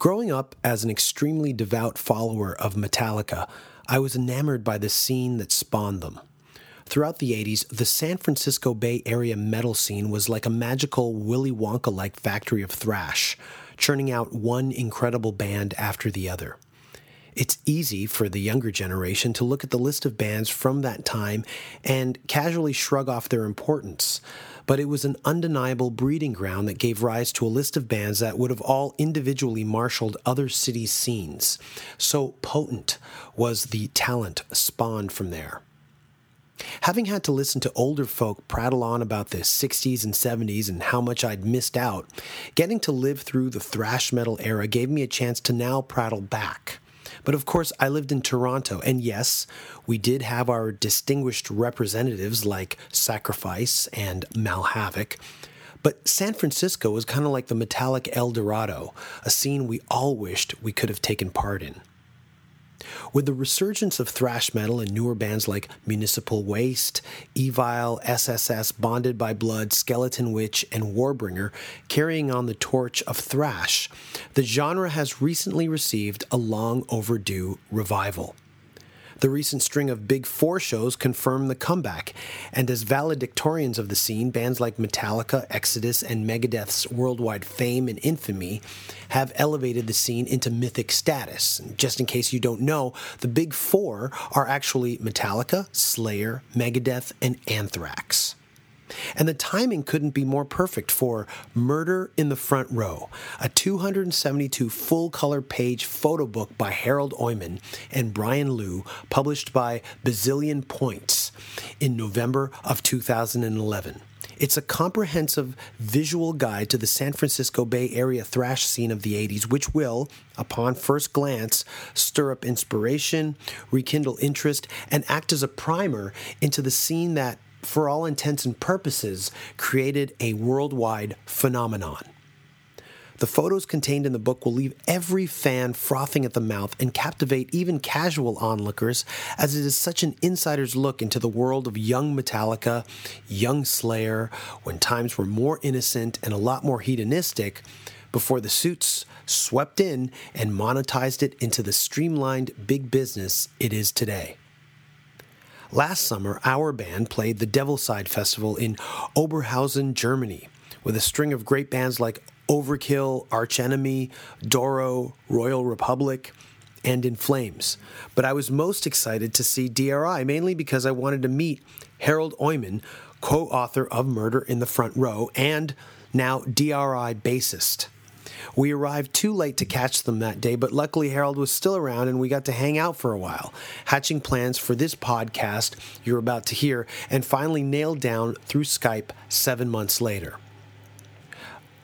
Growing up as an extremely devout follower of Metallica, I was enamored by the scene that spawned them. Throughout the 80s, the San Francisco Bay Area metal scene was like a magical Willy Wonka-like factory of thrash, churning out one incredible band after the other. It's easy for the younger generation to look at the list of bands from that time and casually shrug off their importance, but it was an undeniable breeding ground that gave rise to a list of bands that would have all individually marshaled other cities' scenes. So potent was the talent spawned from there. Having had to listen to older folk prattle on about the 60s and 70s and how much I'd missed out, getting to live through the thrash metal era gave me a chance to now prattle back. But of course, I lived in Toronto, and yes, we did have our distinguished representatives like Sacrifice and Malhavoc, but San Francisco was kind of like the metallic El Dorado, a scene we all wished we could have taken part in. With the resurgence of thrash metal and newer bands like Municipal Waste, Evil, SSS, Bonded by Blood, Skeleton Witch, and Warbringer carrying on the torch of thrash, the genre has recently received a long overdue revival. The recent string of Big Four shows confirmed the comeback, and as valedictorians of the scene, bands like Metallica, Exodus, and Megadeth's worldwide fame and infamy have elevated the scene into mythic status. And just in case you don't know, the Big Four are actually Metallica, Slayer, Megadeth, and Anthrax. And the timing couldn't be more perfect for Murder in the Front Row, a 272 full-color page photo book by Harold Oyman and Brian Liu, published by Bazillion Points in November of 2011. It's a comprehensive visual guide to the San Francisco Bay Area thrash scene of the 80s, which will, upon first glance, stir up inspiration, rekindle interest, and act as a primer into the scene that, for all intents and purposes, created a worldwide phenomenon. The photos contained in the book will leave every fan frothing at the mouth and captivate even casual onlookers, as it is such an insider's look into the world of young Metallica, young Slayer, when times were more innocent and a lot more hedonistic, before the suits swept in and monetized it into the streamlined big business it is today. Last summer, our band played the Devilside Festival in Oberhausen, Germany, with a string of great bands like Overkill, Arch Enemy, Doro, Royal Republic, and In Flames. But I was most excited to see DRI, mainly because I wanted to meet Harold Oyman, co-author of Murder in the Front Row, and now DRI bassist. We arrived too late to catch them that day, but luckily Harold was still around and we got to hang out for a while, hatching plans for this podcast you're about to hear, and finally nailed down through Skype 7 months later.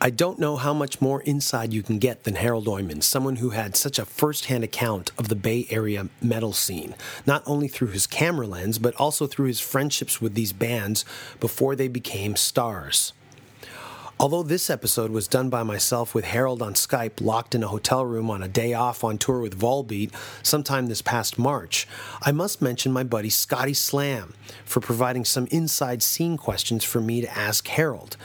I don't know how much more inside you can get than Harold Oyman, someone who had such a first-hand account of the Bay Area metal scene, not only through his camera lens, but also through his friendships with these bands before they became stars. Although this episode was done by myself with Harold on Skype, locked in a hotel room on a day off on tour with Volbeat sometime this past March, I must mention my buddy Scotty Slam for providing some inside scene questions for me to ask Harold,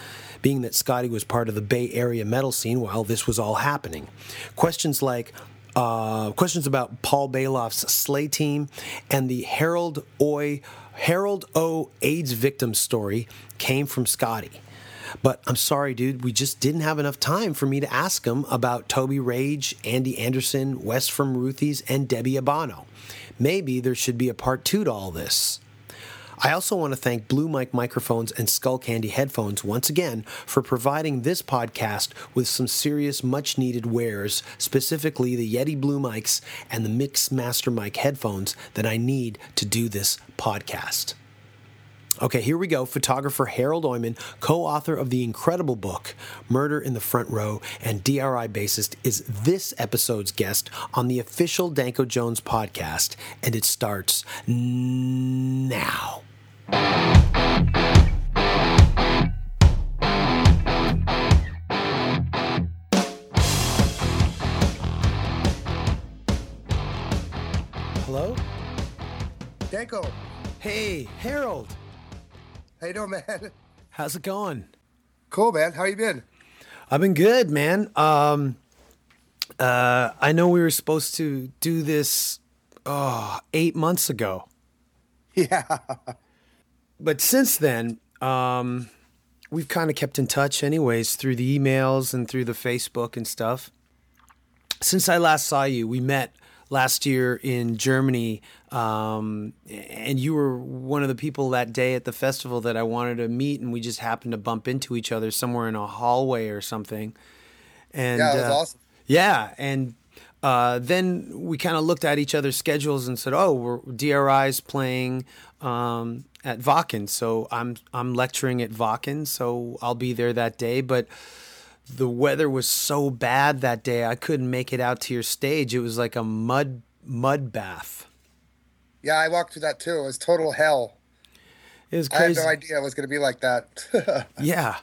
being that Scotty was part of the Bay Area metal scene while this was all happening. Questions like, questions about Paul Bailoff's Slay Team and the Harold O. AIDS victim story came from Scotty. But I'm sorry, dude, we just didn't have enough time for me to ask him about Toby Rage, Andy Anderson, Wes from Ruthie's, and Debbie Abano. Maybe there should be a part 2 to all this. I also want to thank Blue Mike Microphones and Skull Candy Headphones once again for providing this podcast with some serious, much-needed wares, specifically the Yeti Blue Mics and the Mixmaster Mic headphones that I need to do this podcast. Okay, here we go. Photographer Harold Oyman, co-author of the incredible book, Murder in the Front Row, and DRI bassist, is this episode's guest on the official Danko Jones podcast, and it starts now. Hello? Danko. Hey, Harold. How you doing, man? How's it going? Cool, man. How you been? I've been good, man. I know we were supposed to do this 8 months ago. Yeah. But since then, we've kind of kept in touch anyways through the emails and through the Facebook and stuff. Since I last saw you, we met last year in Germany, and you were one of the people that day at the festival that I wanted to meet, and we just happened to bump into each other somewhere in a hallway or something. And yeah, that was awesome. Yeah, and then we kind of looked at each other's schedules and said, "Oh, DRI's playing at Wacken, so I'm lecturing at Wacken, so I'll be there that day." But the weather was so bad that day, I couldn't make it out to your stage. It was like a mud bath. Yeah, I walked through that too. It was total hell. It was crazy. I had no idea it was going to be like that. Yeah.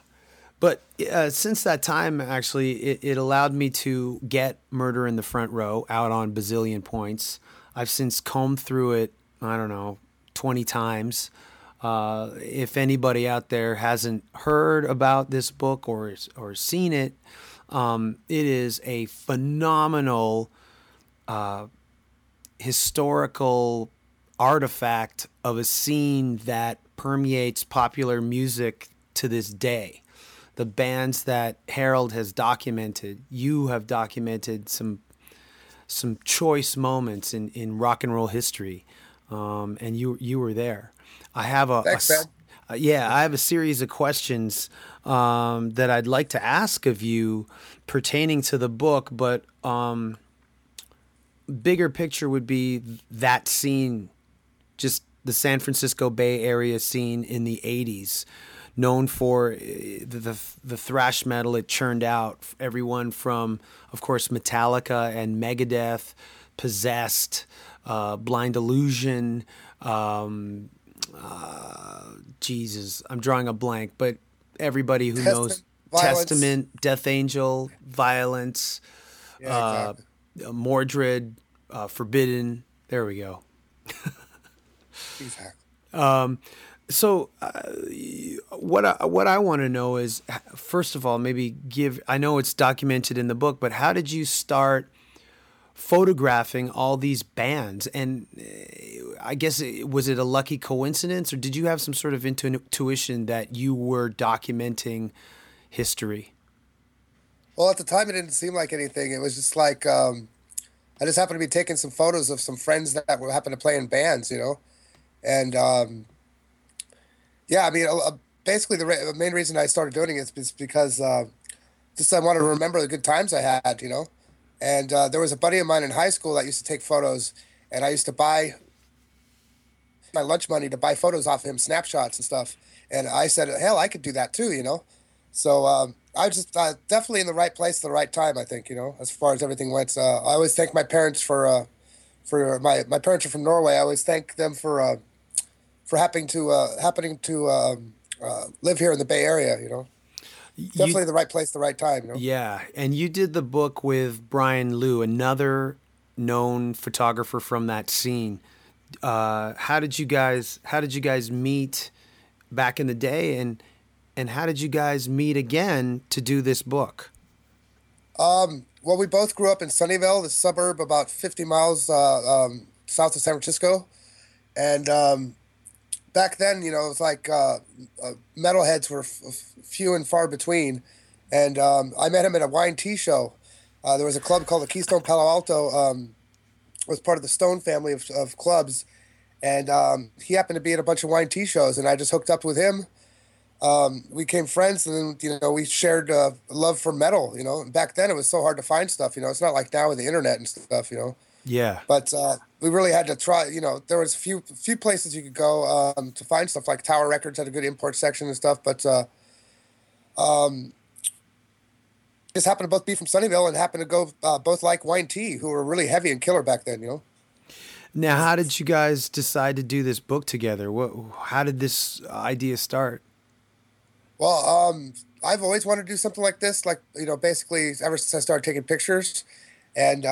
But since that time, actually, it allowed me to get Murder in the Front Row out on bazillion points. I've since combed through it, I don't know, 20 times. If anybody out there hasn't heard about this book or seen it, it is a phenomenal historical artifact of a scene that permeates popular music to this day. The bands that Harold has documented, you have documented some choice moments in rock and roll history, and you were there. I have I have a series of questions that I'd like to ask of you pertaining to the book, but bigger picture would be that scene, just the San Francisco Bay Area scene in the 80s, known for the thrash metal it churned out. Everyone from, of course, Metallica and Megadeth, Possessed, Blind Illusion, Jesus, I'm drawing a blank, but everybody who knows violence. Testament, Death Angel, Violence, yeah, exactly. Mordred, Forbidden. There we go. Exactly. So what I want to know is, first of all, maybe I know it's documented in the book, but how did you start photographing all these bands? And I guess, was it a lucky coincidence, or did you have some sort of intuition that you were documenting history? Well, at the time, it didn't seem like anything. It was just like, I just happened to be taking some photos of some friends that happened to play in bands, you know? And yeah, I mean, basically the main reason I started doing it is because just I wanted to remember the good times I had, you know? And there was a buddy of mine in high school that used to take photos, and I used to buy my lunch money to buy photos off of him, snapshots and stuff. And I said, hell, I could do that too, you know? So I was just definitely in the right place at the right time, I think, you know, as far as everything went. I always thank my parents for my parents are from Norway. I always thank them for happening to live here in the Bay Area, you know? Definitely the right place, the right time. You know? Yeah, and you did the book with Brian Liu, another known photographer from that scene. How did you guys meet back in the day, and how did you guys meet again to do this book? Well, we both grew up in Sunnyvale, the suburb about 50 miles south of San Francisco, and back then, you know, it was like metalheads were few and far between. And I met him at a wine-tea show. There was a club called the Keystone Palo Alto. Was part of the Stone family of clubs. And he happened to be at a bunch of wine-tea shows, and I just hooked up with him. We became friends, and then, you know, we shared love for metal, you know. And back then it was so hard to find stuff, you know. It's not like now with the internet and stuff, you know. Yeah. But we really had to try, you know, there was few places you could go to find stuff, like Tower Records had a good import section and stuff, but just happened to both be from Sunnyvale and happened to go both like Wine Tea, who were really heavy and killer back then, you know. Now, how did you guys decide to do this book together? How did this idea start? Well, I've always wanted to do something like this, like, you know, basically ever since I started taking pictures, and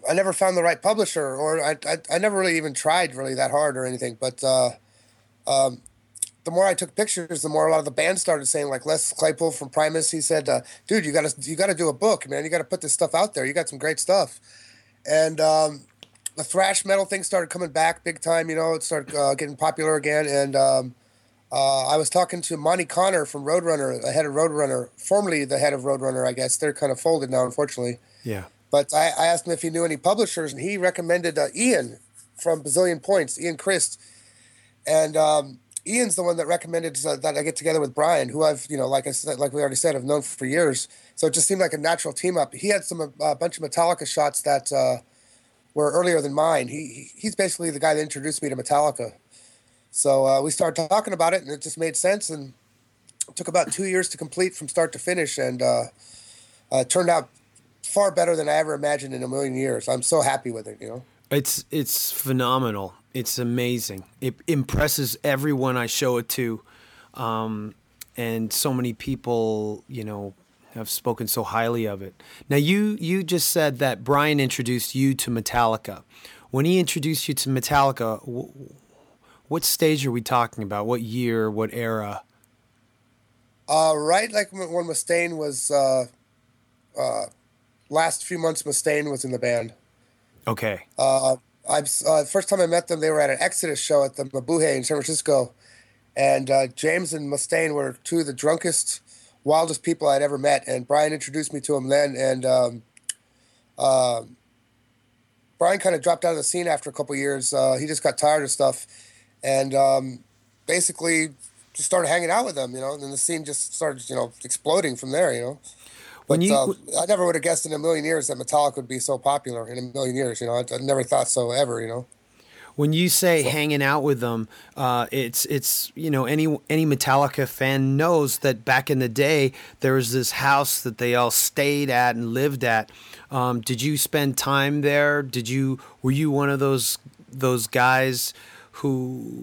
I never found the right publisher, or I never really even tried really that hard or anything. But the more I took pictures, the more a lot of the bands started saying, like Les Claypool from Primus, he said, dude, you got to do a book, man. You got to put this stuff out there. You got some great stuff. And the thrash metal thing started coming back big time. It started getting popular again. And I was talking to Monty Connor from Roadrunner, the head of Roadrunner, formerly the head of Roadrunner, I guess. They're kind of folded now, unfortunately. Yeah. But I asked him if he knew any publishers, and he recommended Ian from Bazillion Points, Ian Christ. And Ian's the one that recommended that I get together with Brian, who I've, like we already said, I've known for years. So it just seemed like a natural team up. He had a bunch of Metallica shots that were earlier than mine. He's basically the guy that introduced me to Metallica. So we started talking about it, and it just made sense. And it took about 2 years to complete from start to finish, and turned out far better than I ever imagined in a million years. I'm so happy with it. It's phenomenal. It's amazing. It impresses everyone I show it to, and so many people, have spoken so highly of it. Now, you just said that Brian introduced you to Metallica. When he introduced you to Metallica, what stage are we talking about? What year? What era? Right, like when Mustaine was last few months. Mustaine was in the band. Okay. First time I met them, they were at an Exodus show at the Mabuhay in San Francisco, and James and Mustaine were two of the drunkest, wildest people I'd ever met. And Brian introduced me to him then, and Brian kind of dropped out of the scene after a couple years. He just got tired of stuff, and basically just started hanging out with them. And then the scene just started, exploding from there. But I never would have guessed in a million years that Metallica would be so popular in a million years. I never thought so ever. When you say hanging out with them, it's any Metallica fan knows that back in the day there was this house that they all stayed at and lived at. Did you spend time there? Were you one of those guys who,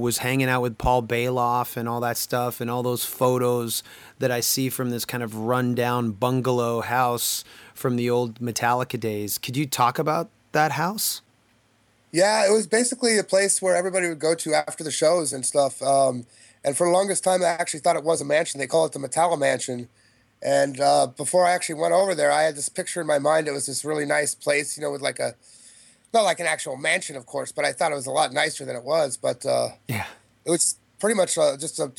was hanging out with Paul Bailoff and all that stuff, and all those photos that I see from this kind of rundown bungalow house from the old Metallica days? Could you talk about that house? Yeah, it was basically a place where everybody would go to after the shows and stuff. And for the longest time, I actually thought it was a mansion. They call it the Metallica Mansion. And before I actually went over there, I had this picture in my mind. It was this really nice place, with like a... Not like an actual mansion, of course, but I thought it was a lot nicer than it was. But It was pretty much just a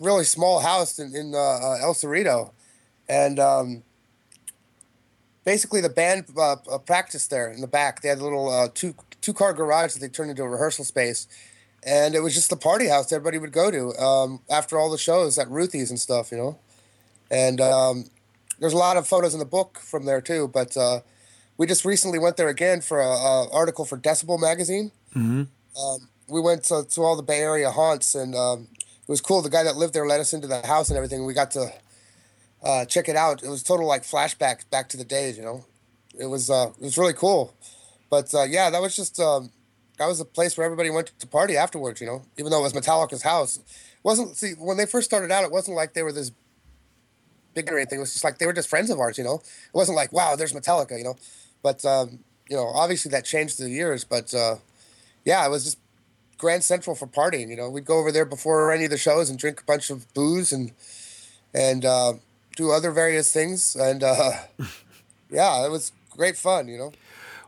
really small house in El Cerrito, and basically the band practiced there in the back. They had a little two-car garage that they turned into a rehearsal space, and it was just the party house everybody would go to after all the shows at Ruthie's and stuff. And there's a lot of photos in the book from there too, but. We just recently went there again for an article for Decibel magazine. Mm-hmm. We went to all the Bay Area haunts, and it was cool. The guy that lived there let us into the house and everything. We got to check it out. It was total like flashback back to the days. It was really cool. But that was just that was a place where everybody went to party afterwards. Even though it was Metallica's house, it wasn't. See, when they first started out, it wasn't like they were this big or anything. It was just like they were just friends of ours. It wasn't like, wow, there's Metallica. But, obviously that changed through the years. But, it was just Grand Central for partying. We'd go over there before any of the shows and drink a bunch of booze and do other various things. And, it was great fun,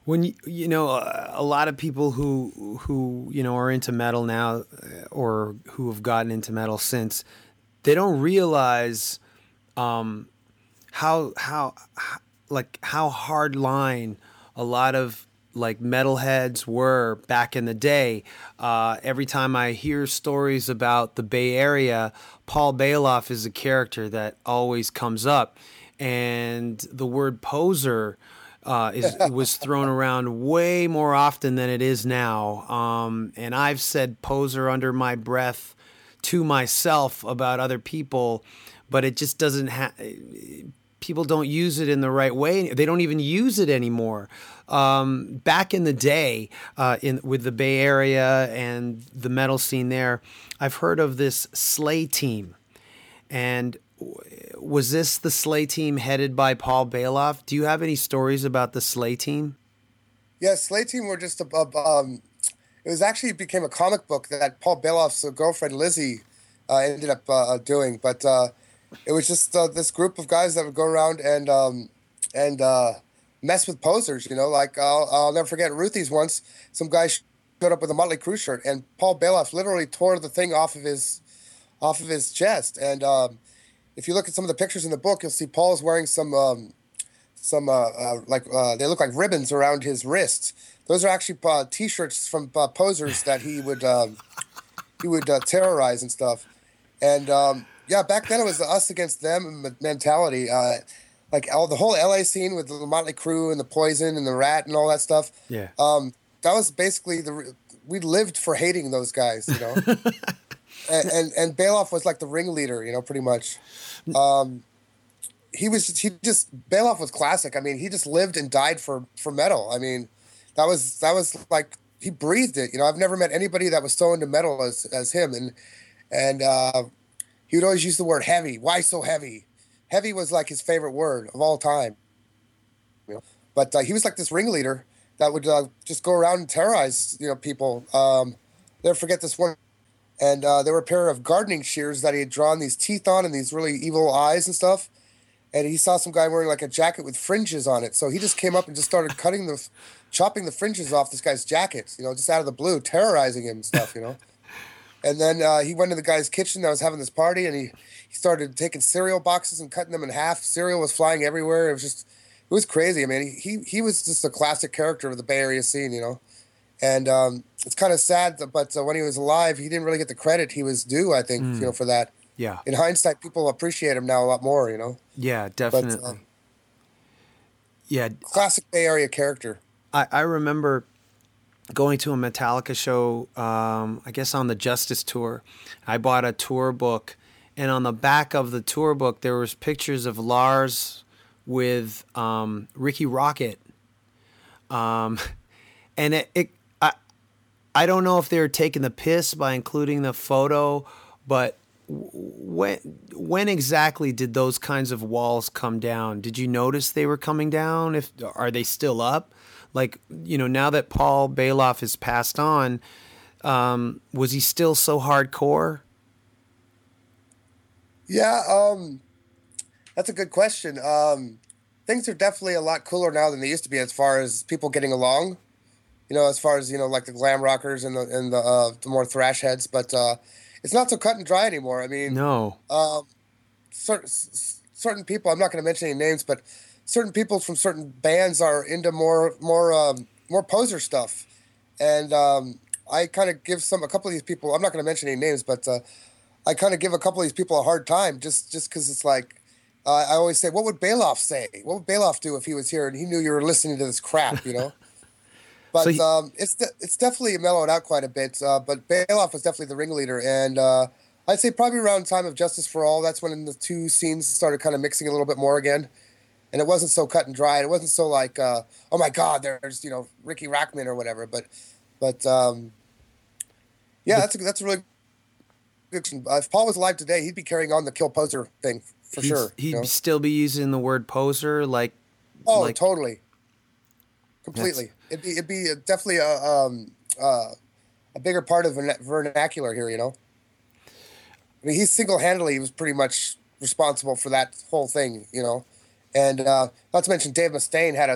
When, a lot of people who are into metal now or who have gotten into metal since, they don't realize how hard line a lot of like metalheads were back in the day. Every time I hear stories about the Bay Area, Paul Bailoff is a character that always comes up, and the word poser was thrown around way more often than it is now. And I've said poser under my breath to myself about other people, but it just doesn't people don't use it in the right way. They don't even use it anymore. Back in the day, with the Bay Area and the metal scene there, I've heard of this Slay Team. And was this the Slay Team headed by Paul Bailoff? Do you have any stories about the Slay Team? Yeah, Slay Team were just It was actually became a comic book that Paul Bailoff's girlfriend Lizzie ended up doing. But it was just this group of guys that would go around and mess with posers. You know, like I'll never forget Ruthie's once. Some guy showed up with a Motley Crue shirt, and Paul Bailoff literally tore the thing off of his chest. And if you look at some of the pictures in the book, you'll see Paul's wearing some they look like ribbons around his wrists. Those are actually T-shirts from posers that he would terrorize and stuff. And back then it was the us against them mentality. Like the whole LA scene with the Motley Crue and the Poison and the Rat and all that stuff. Yeah. That was basically we lived for hating those guys, you know. and Bailoff was like the ringleader, you know, pretty much. Bailoff was classic. I mean, he just lived and died for metal. I mean, that was like he breathed it. You know, I've never met anybody that was so into metal as him. And he would always use the word heavy. Why so heavy? Heavy was like his favorite word of all time. You know? But he was like this ringleader that would just go around and terrorize, you know, people. Never forget this one. And there were a pair of gardening shears that he had drawn these teeth on and these really evil eyes and stuff. And he saw some guy wearing like a jacket with fringes on it. So he just came up and just started chopping the fringes off this guy's jackets, you know, just out of the blue, terrorizing him and stuff, you know. And then he went to the guy's kitchen that was having this party, and he started taking cereal boxes and cutting them in half. Cereal was flying everywhere. It was crazy. I mean, he was just a classic character of the Bay Area scene, you know. And it's kind of sad, but when he was alive, he didn't really get the credit he was due, I think, you know, for that. Yeah. In hindsight, people appreciate him now a lot more, you know? Yeah, definitely. But, yeah. Classic Bay Area character. I remember going to a Metallica show, I guess on the Justice Tour. I bought a tour book, and on the back of the tour book, there was pictures of Lars with Ricky Rocket. And I don't know if they were taking the piss by including the photo, but... When exactly did those kinds of walls come down? Did you notice they were coming down? Are they still up? Like, you know, now that Paul Bailoff has passed on, was he still so hardcore? Yeah, that's a good question. Things are definitely a lot cooler now than they used to be as far as people getting along. You know, as far as, you know, like the glam rockers and the more thrash heads, but. It's not so cut and dry anymore. I mean, no. Certain people, I'm not going to mention any names, but certain people from certain bands are into more poser stuff. And I kind of give a couple of these people, I'm not going to mention any names, but I kind of give a couple of these people a hard time just because it's like, I always say, what would Bailoff say? What would Bailoff do if he was here and he knew you were listening to this crap, you know? But so it's definitely mellowed out quite a bit. But Bailoff was definitely the ringleader, and I'd say probably around the time of Justice for All, that's when the two scenes started kind of mixing a little bit more again, and it wasn't so cut and dry. It wasn't so like, oh my God, there's, you know, Ricky Rackman or whatever. But yeah, that's a really good question. If Paul was alive today, he'd be carrying on the kill poser thing for sure. He'd still be using the word poser, like. Oh, like, totally. Completely. It'd be definitely a bigger part of vernacular here, you know? I mean, he was pretty much responsible for that whole thing, you know? And not to mention Dave Mustaine had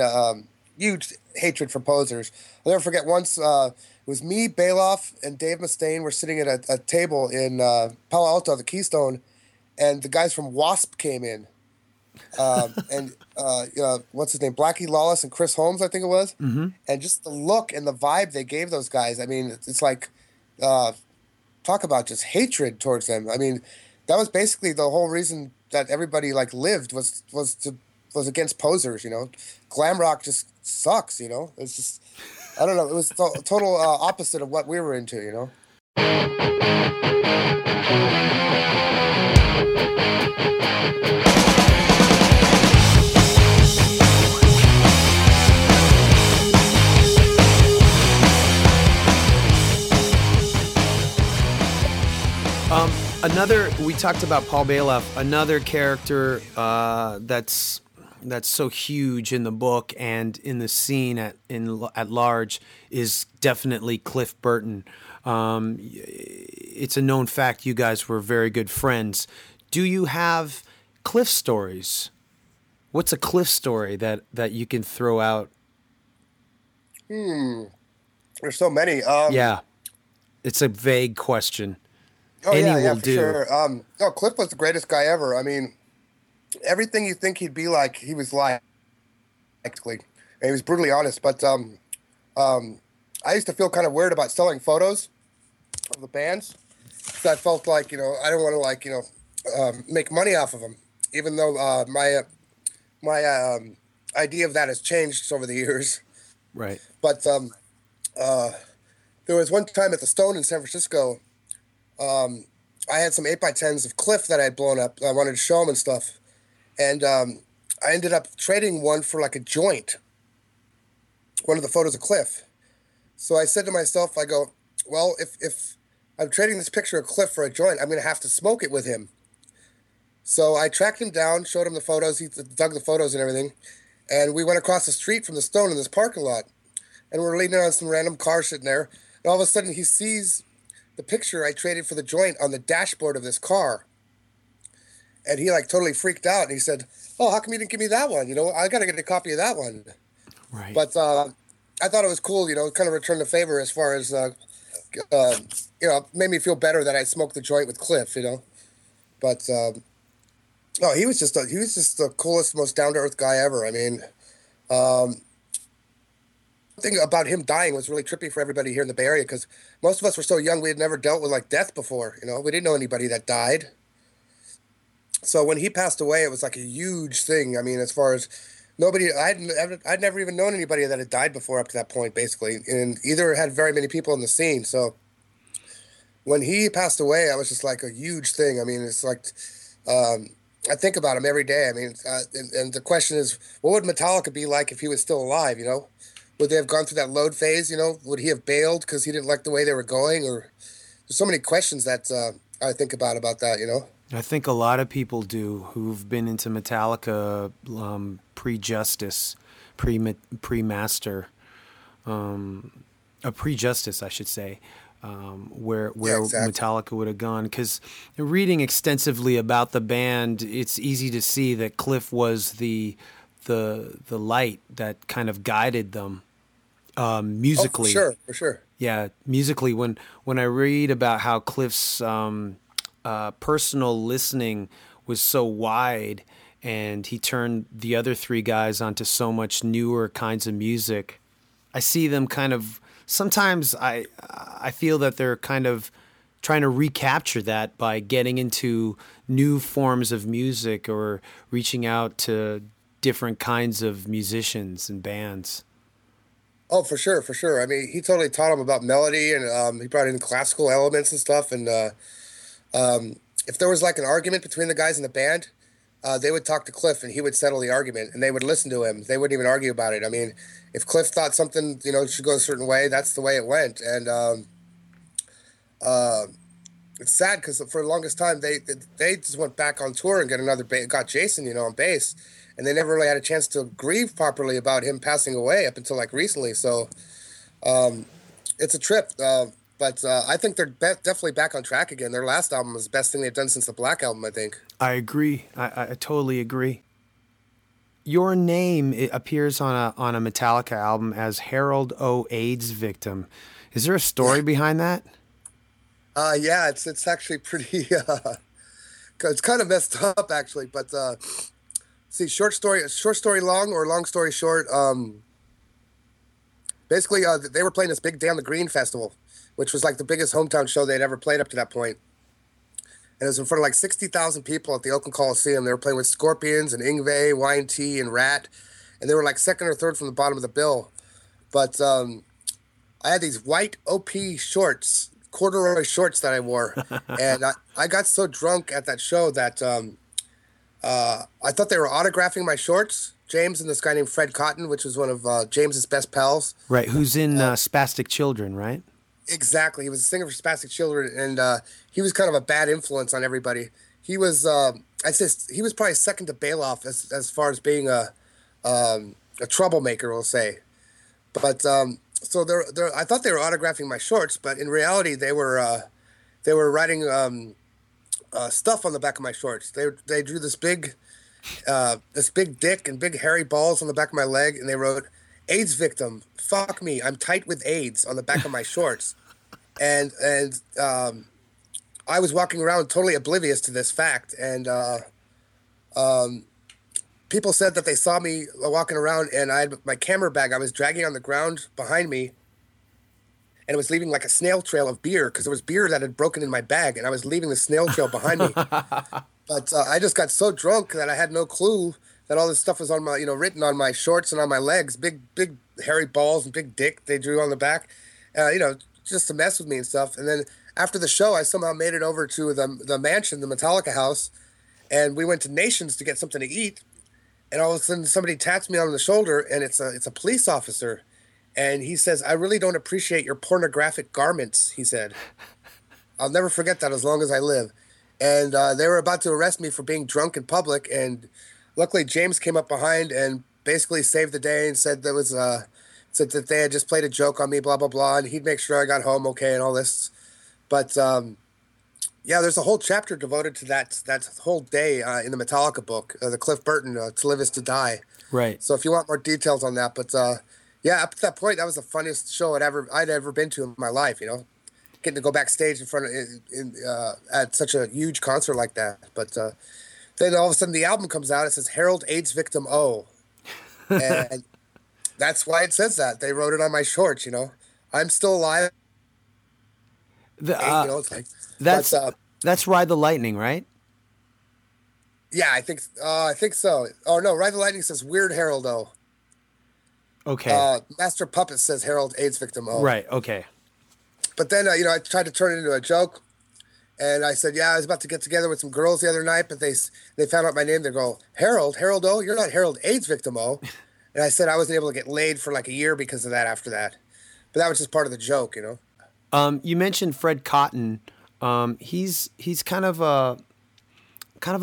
a huge hatred for posers. I'll never forget once, it was me, Bailoff, and Dave Mustaine were sitting at a table in Palo Alto, the Keystone, and the guys from Wasp came in. And what's his name? Blackie Lawless and Chris Holmes, I think it was. Mm-hmm. And just the look and the vibe they gave those guys. I mean, it's like, talk about just hatred towards them. I mean, that was basically the whole reason that everybody like lived was against posers, you know, glam rock just sucks, you know, it's just, I don't know. It was the total opposite of what we were into, you know? We talked about Paul Bailoff, another character that's that's so huge in the book and in the scene at large is definitely Cliff Burton. It's a known fact you guys were very good friends. Do you have Cliff stories? What's a Cliff story that you can throw out? There's so many. Yeah. It's a vague question. Oh, Any will do. Sure. No, Cliff was the greatest guy ever. I mean, everything you think he'd be like, he was like. And he was brutally honest. But I used to feel kind of weird about selling photos of the bands. So I felt like, I don't want to, make money off of them, even though my idea of that has changed over the years. Right. But there was one time at the Stone in San Francisco, I had some 8x10s of Cliff that I had blown up. I wanted to show him and stuff. And I ended up trading one for like a joint, one of the photos of Cliff. So I said to myself, I go, well, if I'm trading this picture of Cliff for a joint, I'm going to have to smoke it with him. So I tracked him down, showed him the photos. He dug the photos and everything. And we went across the street from the Stone in this parking lot. And we're leaning on some random car sitting there. And all of a sudden he sees the picture I traded for the joint on the dashboard of this car. And he totally freaked out. And he said, oh, how come you didn't give me that one? I got to get a copy of that one. Right. But I thought it was cool, kind of return the favor as far as, made me feel better that I smoked the joint with Cliff, But, no, he was just the coolest, most down-to-earth guy ever. I mean, the thing about him dying was really trippy for everybody here in the Bay Area because most of us were so young we had never dealt with, death before, We didn't know anybody that died. So when he passed away, it was a huge thing. I mean, as far as nobody... I'd never even known anybody that had died before up to that point, basically, and either had very many people in the scene. So when he passed away, I was just a huge thing. I mean, it's I think about him every day. I mean, and the question is, what would Metallica be like if he was still alive, Would they have gone through that load phase, Would he have bailed because he didn't like the way they were going? Or there's so many questions that I think about that, I think a lot of people do who've been into Metallica pre-Justice, pre-Master, pre-Justice, I should say. Where yeah, exactly. Metallica would have gone. Because reading extensively about the band, it's easy to see that Cliff was the light that kind of guided them musically. Oh, for sure. Yeah, musically. When I read about how Cliff's personal listening was so wide and he turned the other three guys onto so much newer kinds of music, I see them kind of... Sometimes I feel that they're kind of trying to recapture that by getting into new forms of music or reaching out to different kinds of musicians and bands. Oh, for sure. I mean, he totally taught him about melody, and he brought in classical elements and stuff. And if there was an argument between the guys in the band, they would talk to Cliff, and he would settle the argument, and they would listen to him. They wouldn't even argue about it. I mean, if Cliff thought something, should go a certain way, that's the way it went. And it's sad because for the longest time they just went back on tour and got Jason, on bass, and they never really had a chance to grieve properly about him passing away up until recently. So it's a trip, but I think they're definitely back on track again. Their last album was the best thing they've done since the Black Album, I think. I agree. I totally agree. Your name appears on a Metallica album as Harold O. AIDS Victim. Is there a story behind that? Yeah, it's actually pretty. It's kind of messed up actually, but short story long or long story short. Basically, they were playing this big Day on the Green festival, which was the biggest hometown show they'd ever played up to that point. And it was in front of 60,000 people at the Oakland Coliseum. They were playing with Scorpions and Yngwie, Y&T, and Rat. And they were second or third from the bottom of the bill. But I had these white OP shorts, corduroy shorts that I wore. And I got so drunk at that show that I thought they were autographing my shorts. James and this guy named Fred Cotton, which was one of James's best pals. Right, who's in Spastic Children, right? Exactly. He was a singer for Spastic Children, and he was kind of a bad influence on everybody. he was I'd say he was probably second to Bailoff as far as being a troublemaker, we'll say. But so they're I thought they were autographing my shorts, but in reality they were writing stuff on the back of my shorts. They drew this big dick and big hairy balls on the back of my leg, and they wrote, "AIDS victim, fuck me, I'm tight with AIDS" on the back of my shorts. And I was walking around totally oblivious to this fact, and people said that they saw me walking around, and I had my camera bag I was dragging on the ground behind me, and it was leaving like a snail trail of beer, because there was beer that had broken in my bag, and I was leaving the snail trail behind me. But I just got so drunk that I had no clue that all this stuff was on my, you know, written on my shorts and on my legs, big hairy balls and big dick they drew on the back, you know, just to mess with me and stuff. And then after the show, I somehow made it over to the mansion, the Metallica house, and we went to Nations to get something to eat. And all of a sudden, somebody taps me on the shoulder, and it's a police officer, and he says, "I really don't appreciate your pornographic garments," he said. I'll never forget that as long as I live. And they were about to arrest me for being drunk in public, and luckily James came up behind and basically saved the day and said there was said that they had just played a joke on me, blah, blah, blah, and he'd make sure I got home okay and all this. But, yeah, there's a whole chapter devoted to that whole day in the Metallica book, the Cliff Burton, To Live Is To Die. Right. So if you want more details on that. But, yeah, up to that point, that was the funniest show I'd ever been to in my life, you know, getting to go backstage in front of at such a huge concert like that. But then all of a sudden the album comes out. It says Harold AIDS Victim O. And that's why it says that. They wrote it on my shorts, you know. I'm still alive. You know, it's like, that's Ride the Lightning, right? Yeah, I think so. Oh no, Ride the Lightning says Weird Harold O. Okay. Master Puppet says Harold AIDS Victim O. Right. Okay. But then you know, I tried to turn it into a joke, and I said, "Yeah, I was about to get together with some girls the other night, but they found out my name. They go, Harold O. You're not Harold AIDS Victim O." And I said I wasn't able to get laid for like a year because of that. After that, but that was just part of the joke, you know. You mentioned Fred Cotton. He's kind of a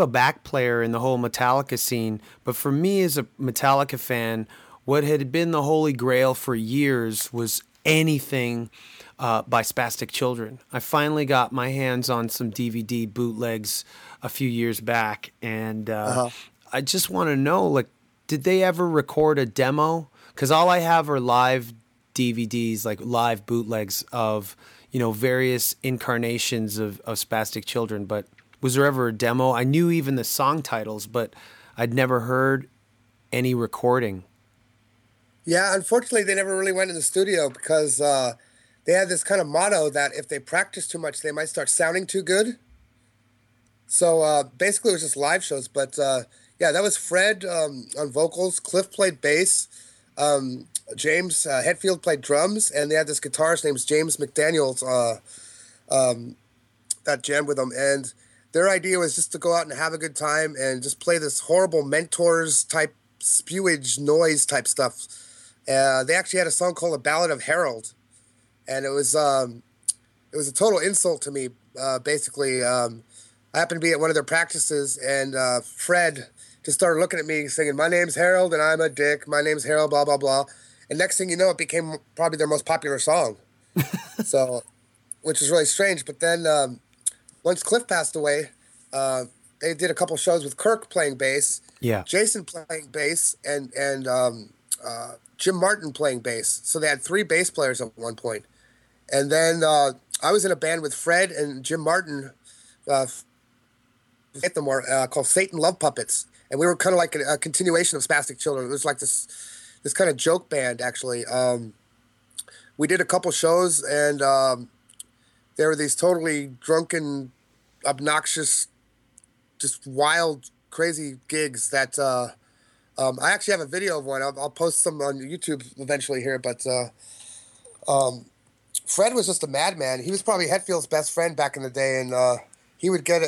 back player in the whole Metallica scene. But for me, as a Metallica fan, what had been the holy grail for years was anything by Spastic Children. I finally got my hands on some DVD bootlegs a few years back, and I just want to know, like, did they ever record a demo? Because all I have are live DVDs, like live bootlegs of, you know, various incarnations of Spastic Children. But was there ever a demo? I knew even the song titles, but I'd never heard any recording. Yeah, unfortunately, they never really went to the studio because they had this kind of motto that if they practice too much, they might start sounding too good. So basically, it was just live shows. But yeah, that was Fred on vocals. Cliff played bass. James Hetfield played drums, and they had this guitarist named James McDaniels that jammed with them. And their idea was just to go out and have a good time and just play this horrible Mentors-type spewage noise-type stuff. They actually had a song called "A Ballad of Harold," and it was a total insult to me, basically. I happened to be at one of their practices, and Fred just started looking at me singing, "My name's Harold, and I'm a dick. My name's Harold, blah, blah, blah." And next thing you know, it became probably their most popular song. So, which is really strange. But then once Cliff passed away, they did a couple shows with Kirk playing bass, yeah, Jason playing bass, and Jim Martin playing bass. So they had three bass players at one point. And then I was in a band with Fred and Jim Martin called Satan Love Puppets. And we were kind of like a continuation of Spastic Children. It was like this kind of joke band, actually. We did a couple shows, and there were these totally drunken, obnoxious, just wild, crazy gigs that I actually have a video of one. I'll post some on YouTube eventually here, but Fred was just a madman. He was probably Hetfield's best friend back in the day, and he would get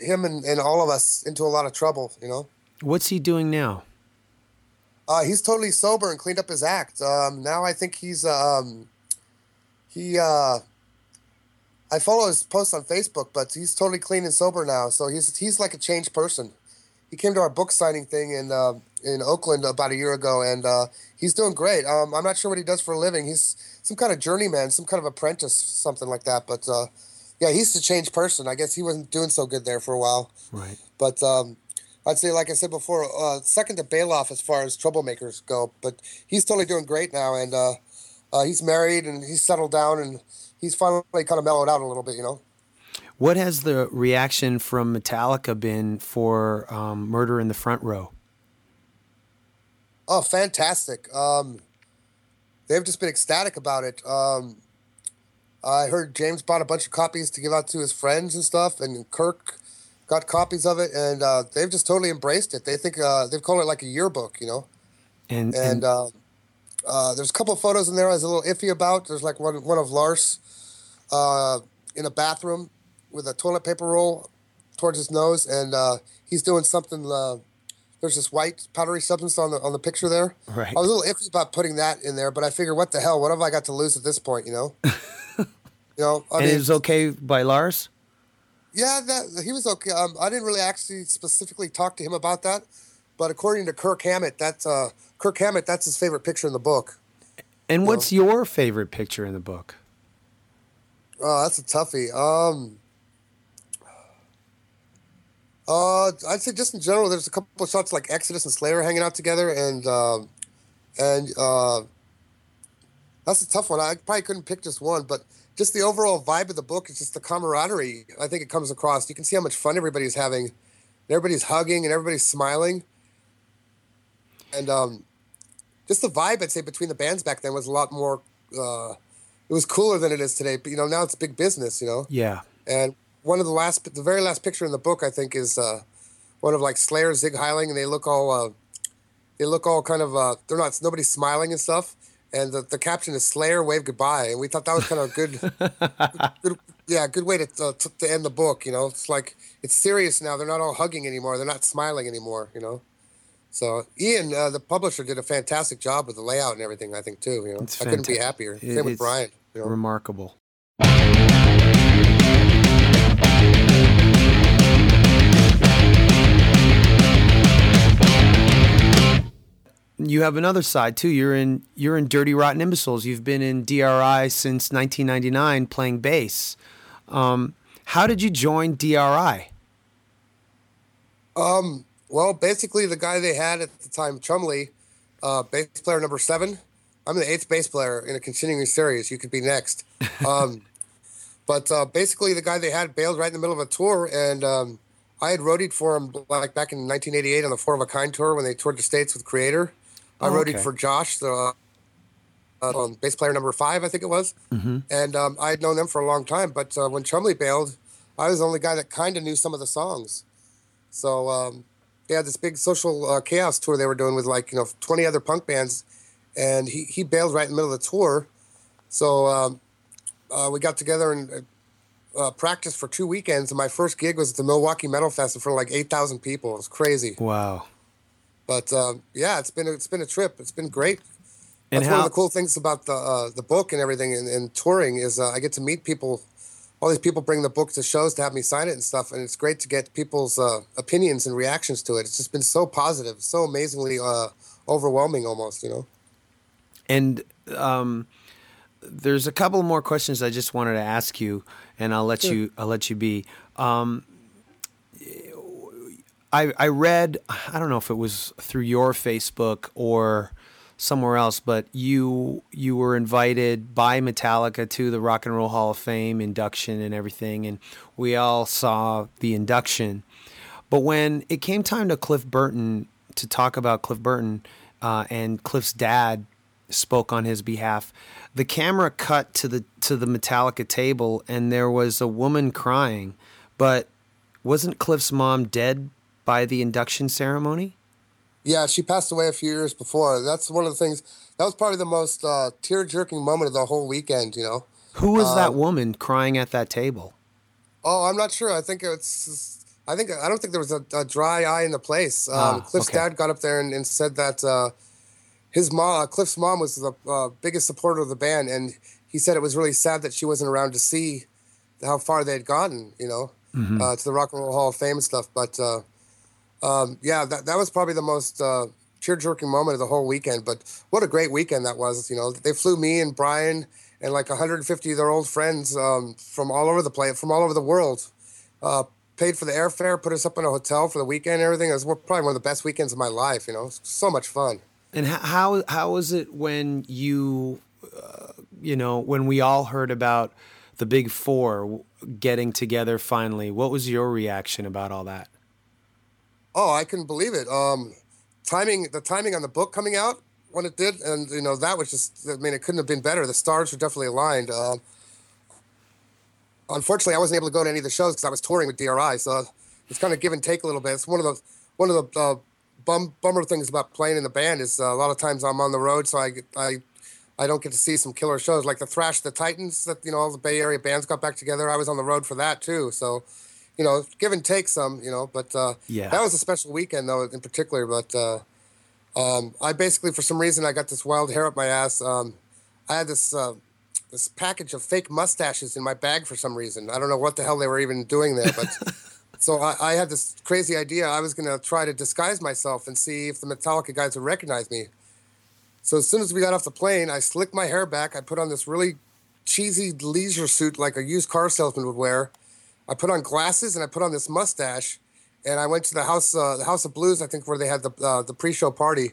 him and all of us into a lot of trouble, you know? What's he doing now? He's totally sober and cleaned up his act. Now I think he's I follow his posts on Facebook, but he's totally clean and sober now. So he's like a changed person. He came to our book signing thing in Oakland about a year ago, and he's doing great. I'm not sure what he does for a living. He's some kind of journeyman, some kind of apprentice, something like that. But yeah, he's a changed person. I guess he wasn't doing so good there for a while. Right. But I'd say, like I said before, second to Bailoff as far as troublemakers go. But he's totally doing great now, and he's married and he's settled down and. He's finally kind of mellowed out a little bit, you know. What has the reaction from Metallica been for Murder in the Front Row? Oh, fantastic. They've just been ecstatic about it. I heard James bought a bunch of copies to give out to his friends and stuff, and Kirk got copies of it, and they've just totally embraced it. They think they've called it like a yearbook, you know. And there's a couple of photos in there I was a little iffy about. There's like one of Lars in a bathroom with a toilet paper roll towards his nose, and he's doing something. There's this white powdery substance on the picture there. Right. I was a little iffy about putting that in there, but I figured, what the hell? What have I got to lose at this point? You know. I mean, it was okay by Lars. Yeah, he was okay. I didn't really actually specifically talk to him about that. But according to Kirk Hammett, that's his favorite picture in the book. And what's your favorite picture in the book? Oh, that's a toughie. I'd say just in general, there's a couple of shots like Exodus and Slayer hanging out together, and that's a tough one. I probably couldn't pick just one, but just the overall vibe of the book is just the camaraderie. I think it comes across. You can see how much fun everybody's having. Everybody's hugging and everybody's smiling. And just the vibe, I'd say, between the bands back then was a lot more, it was cooler than it is today. But, now it's big business, you know? Yeah. And one of the very last picture in the book, I think, is one of like Slayer, Zig Heiling, and they look all kind of, nobody's smiling and stuff. And the caption is Slayer, wave goodbye. And we thought that was kind of a good way to end the book, you know? It's like, it's serious now. They're not all hugging anymore. They're not smiling anymore, you know? So Ian, the publisher, did a fantastic job with the layout and everything, I think, too. You know, I couldn't be happier. Same with Brian. You know? Remarkable. You have another side too. You're in Dirty Rotten Imbeciles. You've been in DRI since 1999, playing bass. How did you join DRI? Well, basically the guy they had at the time, Chumley, bass player number 7. I'm the 8th bass player in a continuing series. You could be next. But basically the guy they had bailed right in the middle of a tour, and I had roadied for him like back in 1988 on the Four of a Kind tour when they toured the States with Creator. I roadied for Josh, the bass player number 5, I think it was. Mm-hmm. And I had known them for a long time. But when Chumley bailed, I was the only guy that kind of knew some of the songs. So... they had this big social chaos tour they were doing with 20 other punk bands, and he bailed right in the middle of the tour. So we got together and practiced for 2 weekends, and my first gig was at the Milwaukee Metal Fest in front of 8,000 people. It was crazy. Wow. But yeah, it's been a trip. It's been great. And that's one of the cool things about the book and everything and touring is I get to meet people. All these people bring the book to shows to have me sign it and stuff, and it's great to get people's opinions and reactions to it. It's just been so positive, so amazingly overwhelming almost, you know. And there's a couple more questions I just wanted to ask you, and I'll let you be. I read, I don't know if it was through your Facebook or somewhere else, but you were invited by Metallica to the Rock and Roll Hall of Fame induction and everything, and we all saw the induction. But when it came time to Cliff Burton, to talk about Cliff Burton, and Cliff's dad spoke on his behalf, the camera cut to the Metallica table, and there was a woman crying. But wasn't Cliff's mom dead by the induction ceremony? Yeah, she passed away a few years before. That's one of the things. That was probably the most tear-jerking moment of the whole weekend, you know. Who was that woman crying at that table? Oh, I'm not sure. I don't think there was a dry eye in the place. Cliff's dad got up there and said that his mom, Cliff's mom, was the biggest supporter of the band, and he said it was really sad that she wasn't around to see how far they'd gotten, you know, to the Rock and Roll Hall of Fame and stuff. But yeah, that was probably the most tear-jerking moment of the whole weekend. But what a great weekend that was, you know. They flew me and Brian and like 150 of their old friends from all over the place, from all over the world, paid for the airfare, put us up in a hotel for the weekend and everything. It was probably one of the best weekends of my life, you know. So much fun. And how was it when you, you know, when we all heard about the Big Four getting together finally, what was your reaction about all that? Oh, I couldn't believe it. The timing on the book coming out when it did, and, you know, that was just, I mean, it couldn't have been better. The stars were definitely aligned. Unfortunately, I wasn't able to go to any of the shows because I was touring with DRI, so it's kind of give and take a little bit. It's one of the bummer things about playing in the band is a lot of times I'm on the road, so I don't get to see some killer shows like the Thrash, the Titans, that, you know, all the Bay Area bands got back together. I was on the road for that too, so, you know, give and take some, you know. But yeah, that was a special weekend though, in particular. But I basically, for some reason, I got this wild hair up my ass. I had this. This package of fake mustaches in my bag for some reason. I don't know what the hell they were even doing there, but so I had this crazy idea. I was going to try to disguise myself and see if the Metallica guys would recognize me. So as soon as we got off the plane, I slicked my hair back. I put on this really cheesy leisure suit like a used car salesman would wear. I put on glasses and I put on this mustache, and I went to the House of Blues, I think, where they had the pre-show party.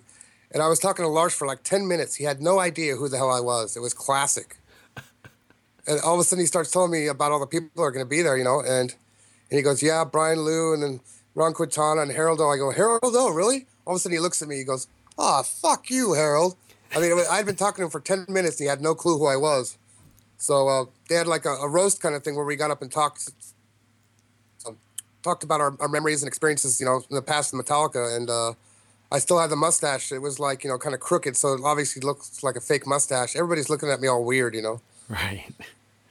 And I was talking to Lars for like 10 minutes. He had no idea who the hell I was. It was classic. And all of a sudden he starts telling me about all the people that are going to be there, you know, and he goes, yeah, Brian Liu and then Ron Quintana and Harold O. I go, Harold O, really? All of a sudden he looks at me, he goes, oh, fuck you, Harold. I mean, I'd been talking to him for 10 minutes and he had no clue who I was. So they had like a roast kind of thing where we got up and talked about our memories and experiences, you know, in the past with Metallica. And I still had the mustache. It was like, you know, kind of crooked, so it obviously looks like a fake mustache. Everybody's looking at me all weird, you know. Right.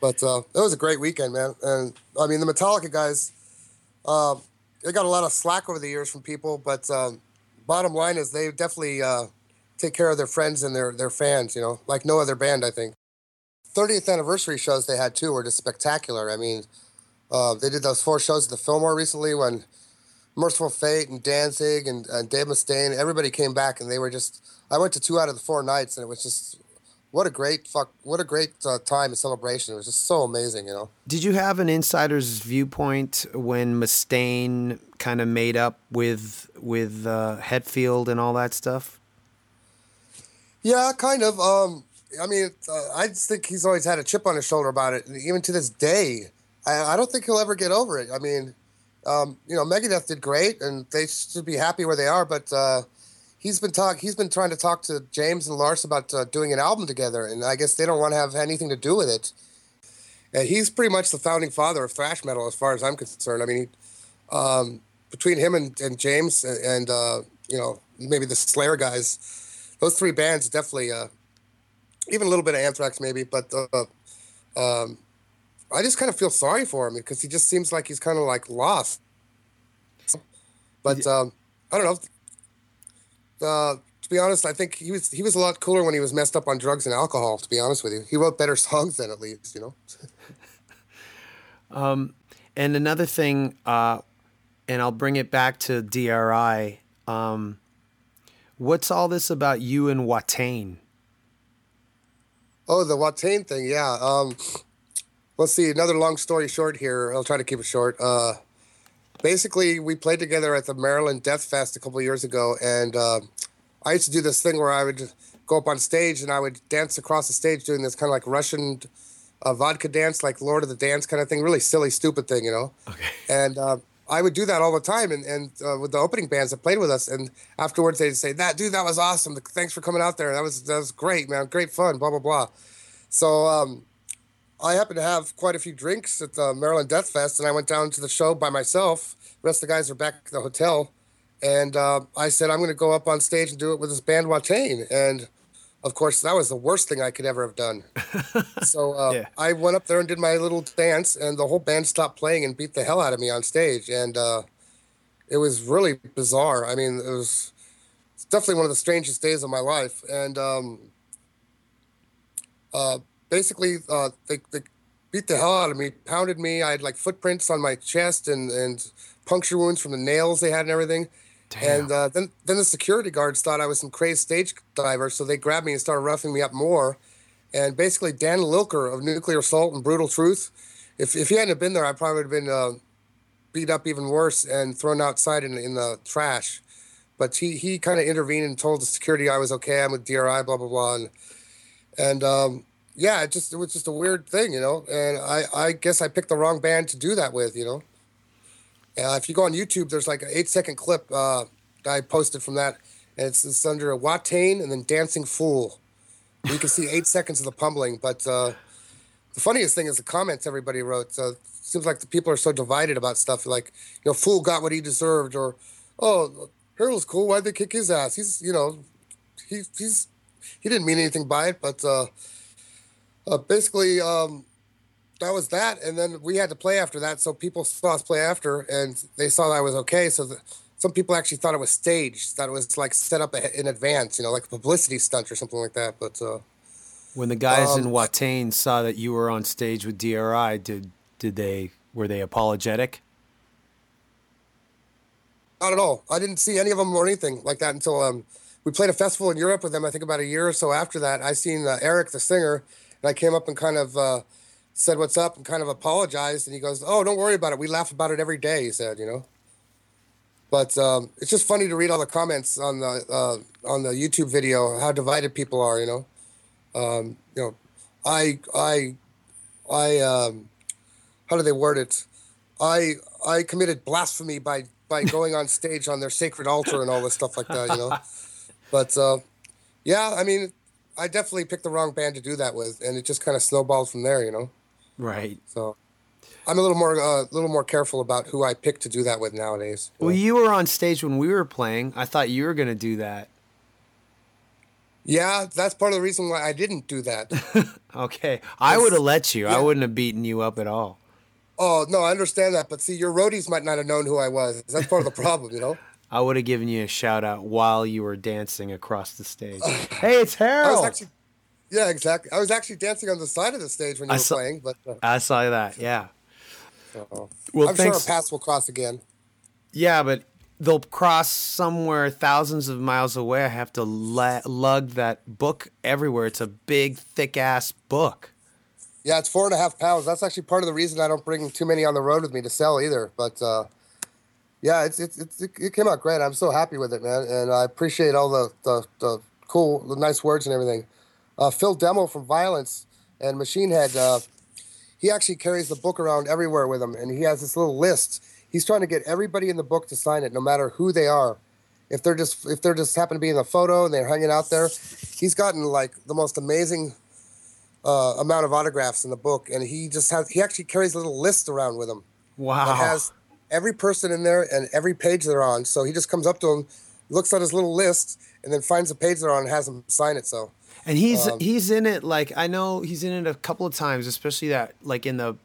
But it was a great weekend, man. And, I mean, the Metallica guys, they got a lot of slack over the years from people, but bottom line is they definitely take care of their friends and their fans, you know, like no other band, I think. 30th anniversary shows they had, too, were just spectacular. I mean, they did those 4 shows at the Fillmore recently when Merciful Fate and Danzig and Dave Mustaine, everybody came back, and they were just – I went to 2 out of the 4 nights, and it was just – What a great time and celebration. It was just so amazing, you know. Did you have an insider's viewpoint when Mustaine kind of made up with Hetfield and all that stuff? Yeah, kind of. I mean, I just think he's always had a chip on his shoulder about it. And even to this day, I don't think he'll ever get over it. I mean, you know, Megadeth did great, and they should be happy where they are, but... He's been trying to talk to James and Lars about doing an album together, and I guess they don't want to have anything to do with it. And he's pretty much the founding father of thrash metal, as far as I'm concerned. I mean, between him and James and you know, maybe the Slayer guys, those 3 bands definitely, even a little bit of Anthrax maybe. But I just kind of feel sorry for him because he just seems like he's kind of like lost. But I don't know. To be honest, I think he was a lot cooler when he was messed up on drugs and alcohol, to be honest with you. He wrote better songs then, at least, you know? And another thing, and I'll bring it back to DRI, what's all this about you and Watain? Oh, the Watain thing, yeah. Let's see, another long story short here. I'll try to keep it short. Basically, we played together at the Maryland Death Fest a couple of years ago, and I used to do this thing where I would go up on stage and I would dance across the stage doing this kind of like Russian vodka dance, like Lord of the Dance kind of thing, really silly, stupid thing, you know? Okay. And I would do that all the time and with the opening bands that played with us, and afterwards they'd say, that was awesome. Thanks for coming out there. That was great, man. Great fun, blah, blah, blah. So... I happened to have quite a few drinks at the Maryland Death Fest, and I went down to the show by myself. The rest of the guys are back at the hotel. And I said, I'm going to go up on stage and do it with this band Watain. And, of course, that was the worst thing I could ever have done. So yeah. I went up there and did my little dance, and the whole band stopped playing and beat the hell out of me on stage. And it was really bizarre. I mean, it's definitely one of the strangest days of my life. And... basically, they beat the hell out of me, pounded me. I had like footprints on my chest and puncture wounds from the nails they had and everything. Damn. And then the security guards thought I was some crazed stage diver, so they grabbed me and started roughing me up more. And basically, Dan Lilker of Nuclear Assault and Brutal Truth, if he hadn't have been there, I probably would have been beat up even worse and thrown outside in the trash. But he kind of intervened and told the security I was okay, I'm with DRI, blah, blah, blah. And yeah, it was just a weird thing, you know. And I guess I picked the wrong band to do that with, you know. If you go on YouTube, there's like an 8-second clip I posted from that. And it's under Watain and then Dancing Fool. You can see 8 seconds of the pummeling, but the funniest thing is the comments everybody wrote. It seems like the people are so divided about stuff, like, you know, Fool got what he deserved, or, oh, Harold's cool, why'd they kick his ass? He's, you know, he didn't mean anything by it, but basically that was that, and then we had to play after that, so people saw us play after, and they saw that I was okay, so some people actually thought it was staged, thought it was like set up in advance, you know, like a publicity stunt or something like that. But when the guys in Watain saw that you were on stage with DRI, were they apologetic? Not at all. I didn't see any of them or anything like that until we played a festival in Europe with them. I think about a year or so after that, I seen Eric, the singer, and I came up and kind of said what's up and kind of apologized, and he goes, "Oh, don't worry about it. We laugh about it every day," he said, you know. But it's just funny to read all the comments on the YouTube video, how divided people are, you know. You know, I how do they word it? I committed blasphemy by going on stage on their sacred altar and all this stuff like that, you know. But yeah, I mean, I definitely picked the wrong band to do that with, and it just kind of snowballed from there, you know. Right. So I'm a little more careful about who I pick to do that with nowadays. Well, you were on stage when we were playing. I thought you were going to do that. Yeah, that's part of the reason why I didn't do that. Okay. I would have let you. Yeah. I wouldn't have beaten you up at all. Oh, no, I understand that. But see, your roadies might not have known who I was. That's part of the problem, you know? I would have given you a shout-out while you were dancing across the stage. Hey, it's Harold! Yeah, exactly. I was actually dancing on the side of the stage when you were playing. But I saw that, yeah. Uh-oh. Well, I'm sure our paths will cross again. Yeah, but they'll cross somewhere thousands of miles away. I have to lug that book everywhere. It's a big, thick-ass book. Yeah, it's 4.5 pounds. That's actually part of the reason I don't bring too many on the road with me to sell either. But, yeah, it came out great. I'm so happy with it, man. And I appreciate all the cool, the nice words and everything. Phil Demmel from Violence and Machine Head... he actually carries the book around everywhere with him, and he has this little list. He's trying to get everybody in the book to sign it, no matter who they are. If they're just happen to be in the photo and they're hanging out there, he's gotten like the most amazing amount of autographs in the book, and he actually carries a little list around with him. Wow! That has every person in there and every page they're on. So he just comes up to him, looks at his little list, and then finds the page they're on and has him sign it. So. And he's in it, like, I know he's in it a couple of times, especially that, like, in the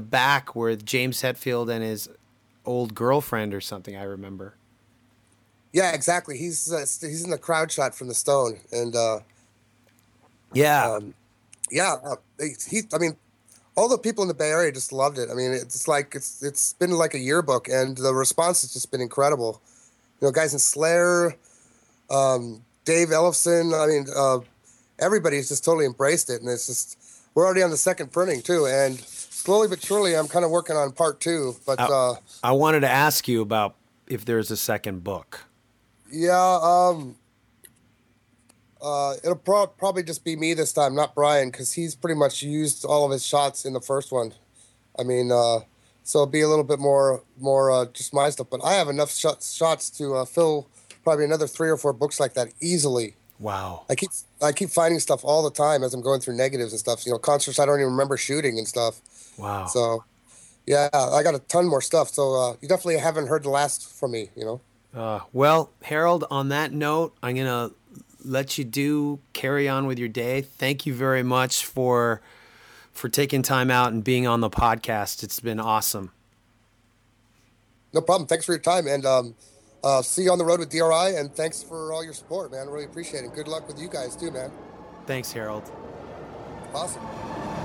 back where James Hetfield and his old girlfriend or something, I remember. Yeah, exactly. He's in the crowd shot from the Stone, and I mean, all the people in the Bay Area just loved it. I mean, it's like it's been like a yearbook, and the response has just been incredible. You know, guys in Slayer, Dave Ellefson, I mean, everybody's just totally embraced it, and it's just, we're already on the second printing too, and slowly but surely I'm kind of working on part 2. But I wanted to ask you about if there's a second book. Yeah, it'll probably just be me this time, not Brian, because he's pretty much used all of his shots in the first one. I mean, so it'll be a little bit more just my stuff, but I have enough shots to fill probably another 3 or 4 books like that easily. Wow. I keep finding stuff all the time as I'm going through negatives and stuff. You know, concerts I don't even remember shooting and stuff. Wow. So, yeah, I got a ton more stuff. So you definitely haven't heard the last from me, you know. Well, Harold, on that note, I'm going to let you carry on with your day. Thank you very much for taking time out and being on the podcast. It's been awesome. No problem. Thanks for your time. And see you on the road with DRI, and thanks for all your support, man. Really appreciate it. Good luck with you guys, too, man. Thanks, Harold. Awesome.